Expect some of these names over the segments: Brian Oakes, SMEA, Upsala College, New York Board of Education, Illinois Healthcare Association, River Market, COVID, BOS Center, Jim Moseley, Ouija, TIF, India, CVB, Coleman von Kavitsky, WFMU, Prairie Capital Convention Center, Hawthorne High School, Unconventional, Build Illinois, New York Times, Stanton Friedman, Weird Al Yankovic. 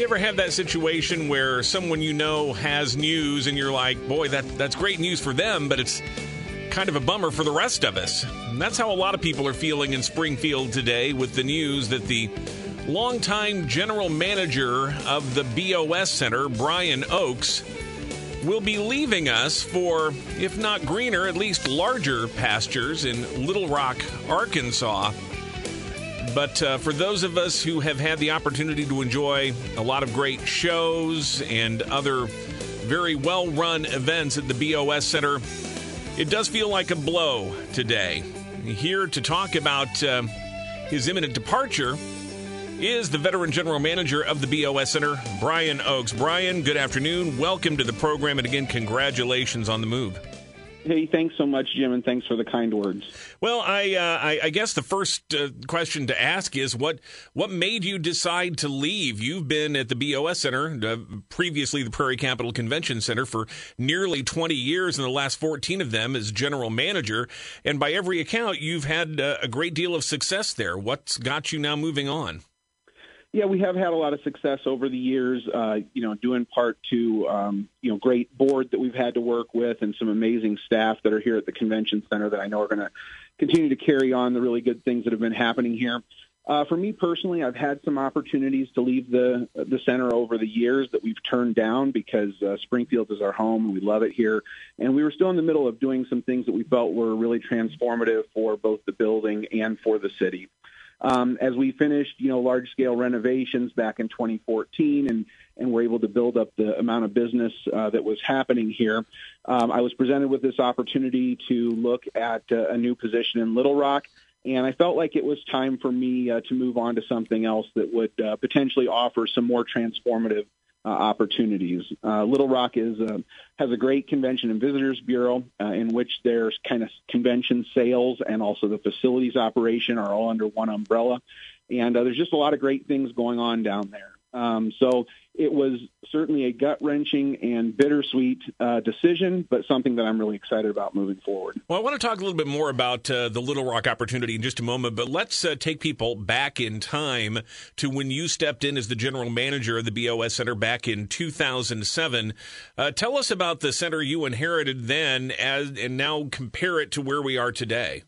you ever have that situation where someone you know has news and you're like, boy, that's great news for them, but it's kind of a bummer for the rest of us? And that's how a lot of people are feeling in Springfield today with the news that the longtime general manager of the BOS Center, Brian Oakes, will be leaving us for, if not greener, at least larger pastures in Little Rock, Arkansas. But for those of us who have had the opportunity to enjoy a lot of great shows and other very well-run events at the BOS Center, it does feel like a blow today. Here to talk about his imminent departure is the veteran general manager of the BOS Center, Brian Oakes. Brian, good afternoon. Welcome to the program, and again, congratulations on the move. Hey, thanks so much, Jim, and thanks for the kind words. Well, I guess the first question to ask is what made you decide to leave? You've been at the BOS Center, previously the Prairie Capital Convention Center, for nearly 20 years, and the last 14 of them as general manager. And by every account, you've had a great deal of success there. What's got you now moving on? Yeah, we have had a lot of success over the years, due in part to, great board that we've had to work with and some amazing staff that are here at the convention center that I know are going to continue to carry on the really good things that have been happening here. For me personally, I've had some opportunities to leave the center over the years that we've turned down because Springfield is our home and we love it here. And we were still in the middle of doing some things that we felt were really transformative for both the building and for the city. As we finished, large-scale renovations back in 2014 and were able to build up the amount of business that was happening here, I was presented with this opportunity to look at a new position in Little Rock, and I felt like it was time for me to move on to something else that would potentially offer some more transformative opportunities. Little Rock has a great Convention and Visitors Bureau in which there's kind of convention sales and also the facilities operation are all under one umbrella. And there's just a lot of great things going on down there. So it was certainly a gut-wrenching and bittersweet decision, but something that I'm really excited about moving forward. Well, I want to talk a little bit more about the Little Rock opportunity in just a moment, but let's take people back in time to when you stepped in as the general manager of the BOS Center back in 2007. Tell us about the center you inherited then and now compare it to where we are today.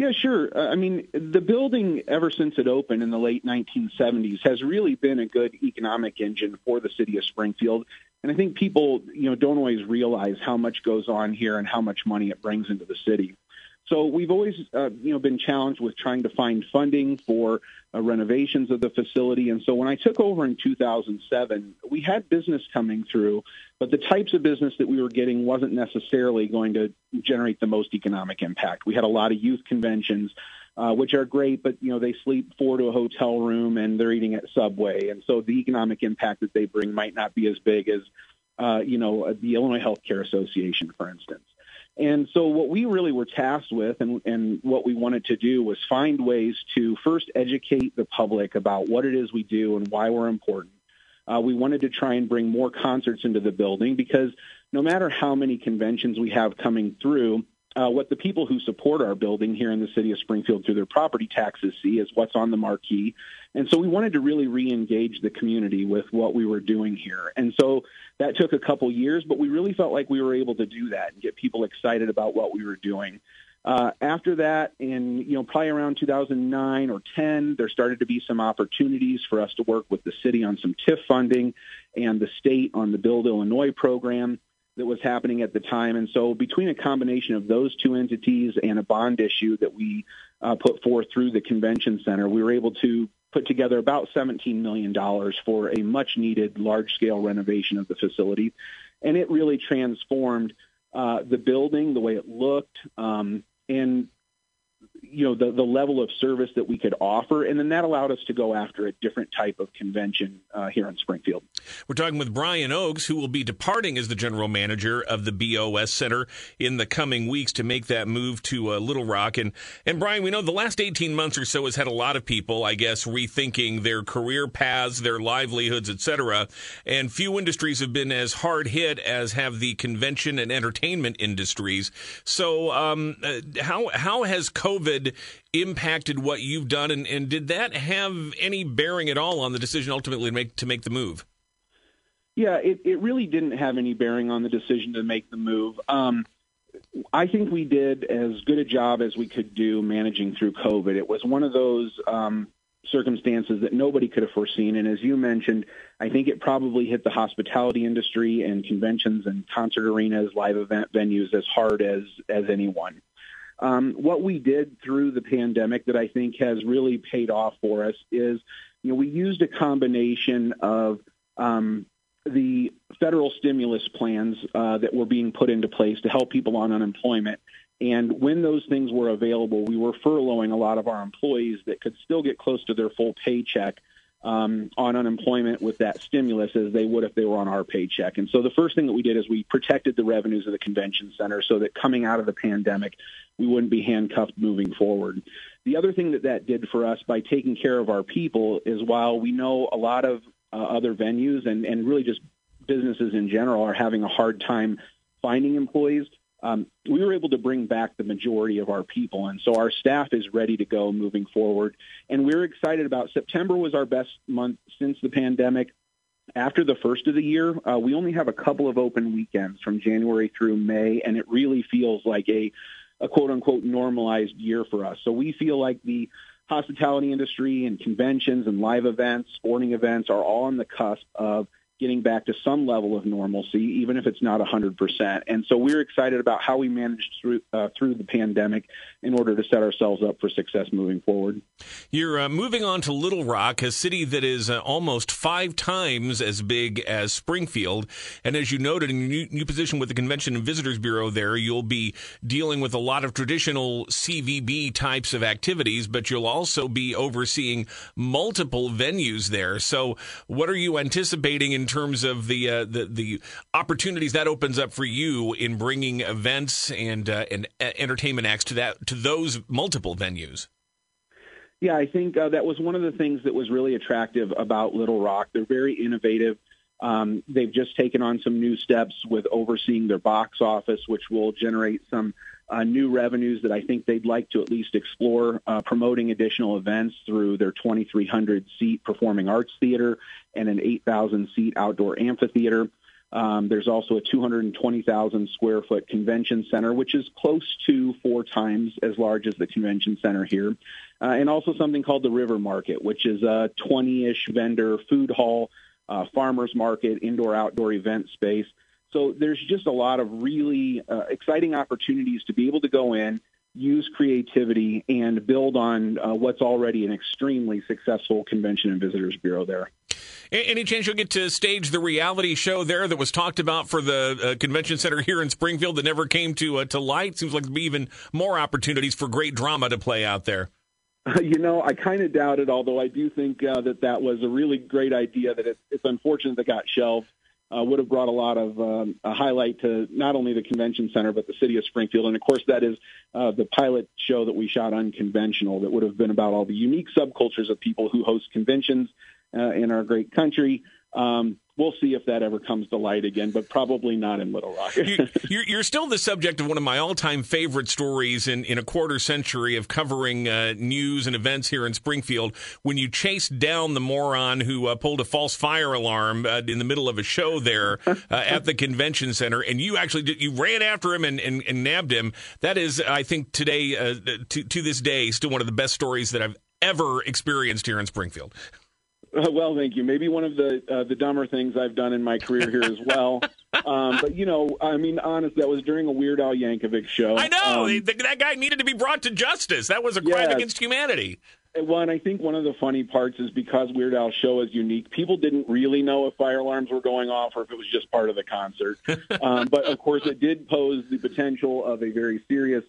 Yeah, sure. I mean, the building, ever since it opened in the late 1970s, has really been a good economic engine for the city of Springfield. And I think people, don't always realize how much goes on here and how much money it brings into the city. So we've always, been challenged with trying to find funding for renovations of the facility. And so when I took over in 2007, we had business coming through, but the types of business that we were getting wasn't necessarily going to generate the most economic impact. We had a lot of youth conventions, which are great, but, they sleep four to a hotel room and they're eating at Subway. And so the economic impact that they bring might not be as big as, the Illinois Healthcare Association, for instance. And so what we really were tasked with and what we wanted to do was find ways to first educate the public about what it is we do and why we're important. We wanted to try and bring more concerts into the building because no matter how many conventions we have coming through, what the people who support our building here in the city of Springfield through their property taxes see is what's on the marquee. And so we wanted to really re-engage the community with what we were doing here. And so that took a couple years, but we really felt like we were able to do that and get people excited about what we were doing. After that, in probably around 2009 or 10, there started to be some opportunities for us to work with the city on some TIF funding and the state on the Build Illinois program that was happening at the time. And so between a combination of those two entities and a bond issue that we put forth through the convention center, we were able to put together about $17 million for a much-needed large-scale renovation of the facility. And it really transformed the building, the way it looked, and the level of service that we could offer. And then that allowed us to go after a different type of convention here in Springfield. We're talking with Brian Oakes, who will be departing as the general manager of the BOS Center in the coming weeks to make that move to Little Rock. And Brian, we know the last 18 months or so has had a lot of people, I guess, rethinking their career paths, their livelihoods, etc. And few industries have been as hard hit as have the convention and entertainment industries. So how has COVID COVID impacted what you've done, and did that have any bearing at all on the decision ultimately to make the move? Yeah, it really didn't have any bearing on the decision to make the move. I think we did as good a job as we could do managing through COVID. It was one of those circumstances that nobody could have foreseen. And as you mentioned, I think it probably hit the hospitality industry and conventions and concert arenas, live event venues as hard as anyone. What we did through the pandemic that I think has really paid off for us is, you know, we used a combination of the federal stimulus plans that were being put into place to help people on unemployment. And when those things were available, we were furloughing a lot of our employees that could still get close to their full paycheck on unemployment with that stimulus as they would if they were on our paycheck. And so the first thing that we did is we protected the revenues of the convention center so that coming out of the pandemic, we wouldn't be handcuffed moving forward. The other thing that did for us by taking care of our people is while we know a lot of other venues and really just businesses in general are having a hard time finding employees, we were able to bring back the majority of our people. And so our staff is ready to go moving forward. And we're excited about September was our best month since the pandemic. After the first of the year, we only have a couple of open weekends from January through May, and it really feels like a quote-unquote normalized year for us. So we feel like the hospitality industry and conventions and live events, sporting events are all on the cusp of getting back to some level of normalcy, even if it's not 100%. And so we're excited about how we managed through the pandemic in order to set ourselves up for success moving forward. You're moving on to Little Rock, a city that is almost 5 times as big as Springfield. And as you noted, in your new position with the Convention and Visitors Bureau there, you'll be dealing with a lot of traditional CVB types of activities, but you'll also be overseeing multiple venues there. So what are you anticipating in terms of the opportunities that opens up for you in bringing events and entertainment acts to those multiple venues? Yeah, I think that was one of the things that was really attractive about Little Rock. They're very innovative. They've just taken on some new steps with overseeing their box office, which will generate some new revenues that I think they'd like to at least explore, promoting additional events through their 2,300-seat Performing Arts Theater and an 8,000-seat outdoor amphitheater. There's also a 220,000-square-foot convention center, which is close to 4 times as large as the convention center here, and also something called the River Market, which is a 20-ish vendor food hall, farmers market, indoor-outdoor event space. So there's just a lot of really exciting opportunities to be able to go in, use creativity, and build on what's already an extremely successful Convention and Visitors Bureau there. Any chance you'll get to stage the reality show there that was talked about for the convention center here in Springfield that never came to light? Seems like there'd be even more opportunities for great drama to play out there. You know, I kind of doubt it, although I do think that was a really great idea that it's unfortunate that got shelved. Would have brought a lot of a highlight to not only the convention center, but the city of Springfield. And, of course, that is the pilot show that we shot, Unconventional, that would have been about all the unique subcultures of people who host conventions in our great country. We'll see if that ever comes to light again, but probably not in Little Rock. You're still the subject of one of my all-time favorite stories in a quarter century of covering news and events here in Springfield, when you chased down the moron who pulled a false fire alarm in the middle of a show there at the convention center, and you actually you ran after him and nabbed him. That is, I think, today to this day, still one of the best stories that I've ever experienced here in Springfield. Well, thank you. Maybe one of the dumber things I've done in my career here as well. But, you know, I mean, honest, that was during a Weird Al Yankovic show. I know. That guy needed to be brought to justice. That was a crime against humanity. Well, and I think one of the funny parts is because Weird Al's show is unique, people didn't really know if fire alarms were going off or if it was just part of the concert. But, of course, it did pose the potential of a very serious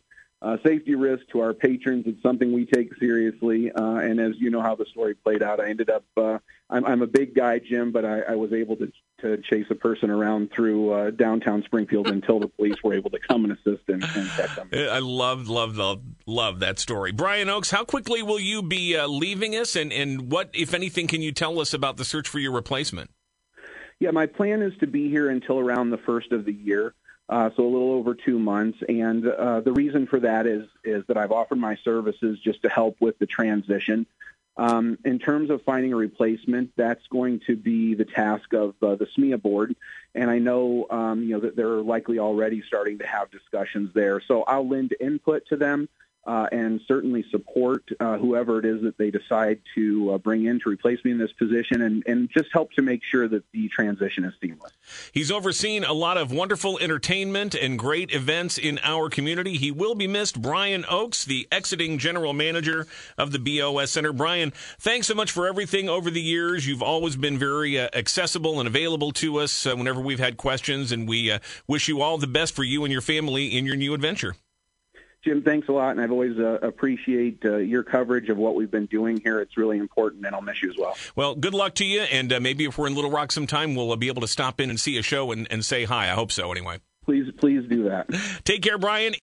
safety risk to our patrons. It's something we take seriously. And as you know how the story played out, I ended up, I'm a big guy, Jim, but I was able to chase a person around through downtown Springfield until the police were able to come and assist and catch them. I love that story. Brian Oakes, how quickly will you be leaving us? And what, if anything, can you tell us about the search for your replacement? Yeah, my plan is to be here until around the first of the year. so a little over 2 months. And the reason for that is that I've offered my services just to help with the transition. In terms of finding a replacement, that's going to be the task of the SMEA board, and I know that they're likely already starting to have discussions there. So I'll lend input to them and certainly support whoever it is that they decide to bring in to replace me in this position, and just help to make sure that the transition is seamless. He's overseen a lot of wonderful entertainment and great events in our community. He will be missed. Brian Oakes, the exiting general manager of the BOS Center. Brian, thanks so much for everything over the years. You've always been very accessible and available to us whenever we've had questions, and we wish you all the best for you and your family in your new adventure. Jim, thanks a lot, and I've always appreciate your coverage of what we've been doing here. It's really important, and I'll miss you as well. Well, good luck to you, and maybe if we're in Little Rock sometime, we'll be able to stop in and see a show and say hi. I hope so, anyway. Please do that. Take care, Brian.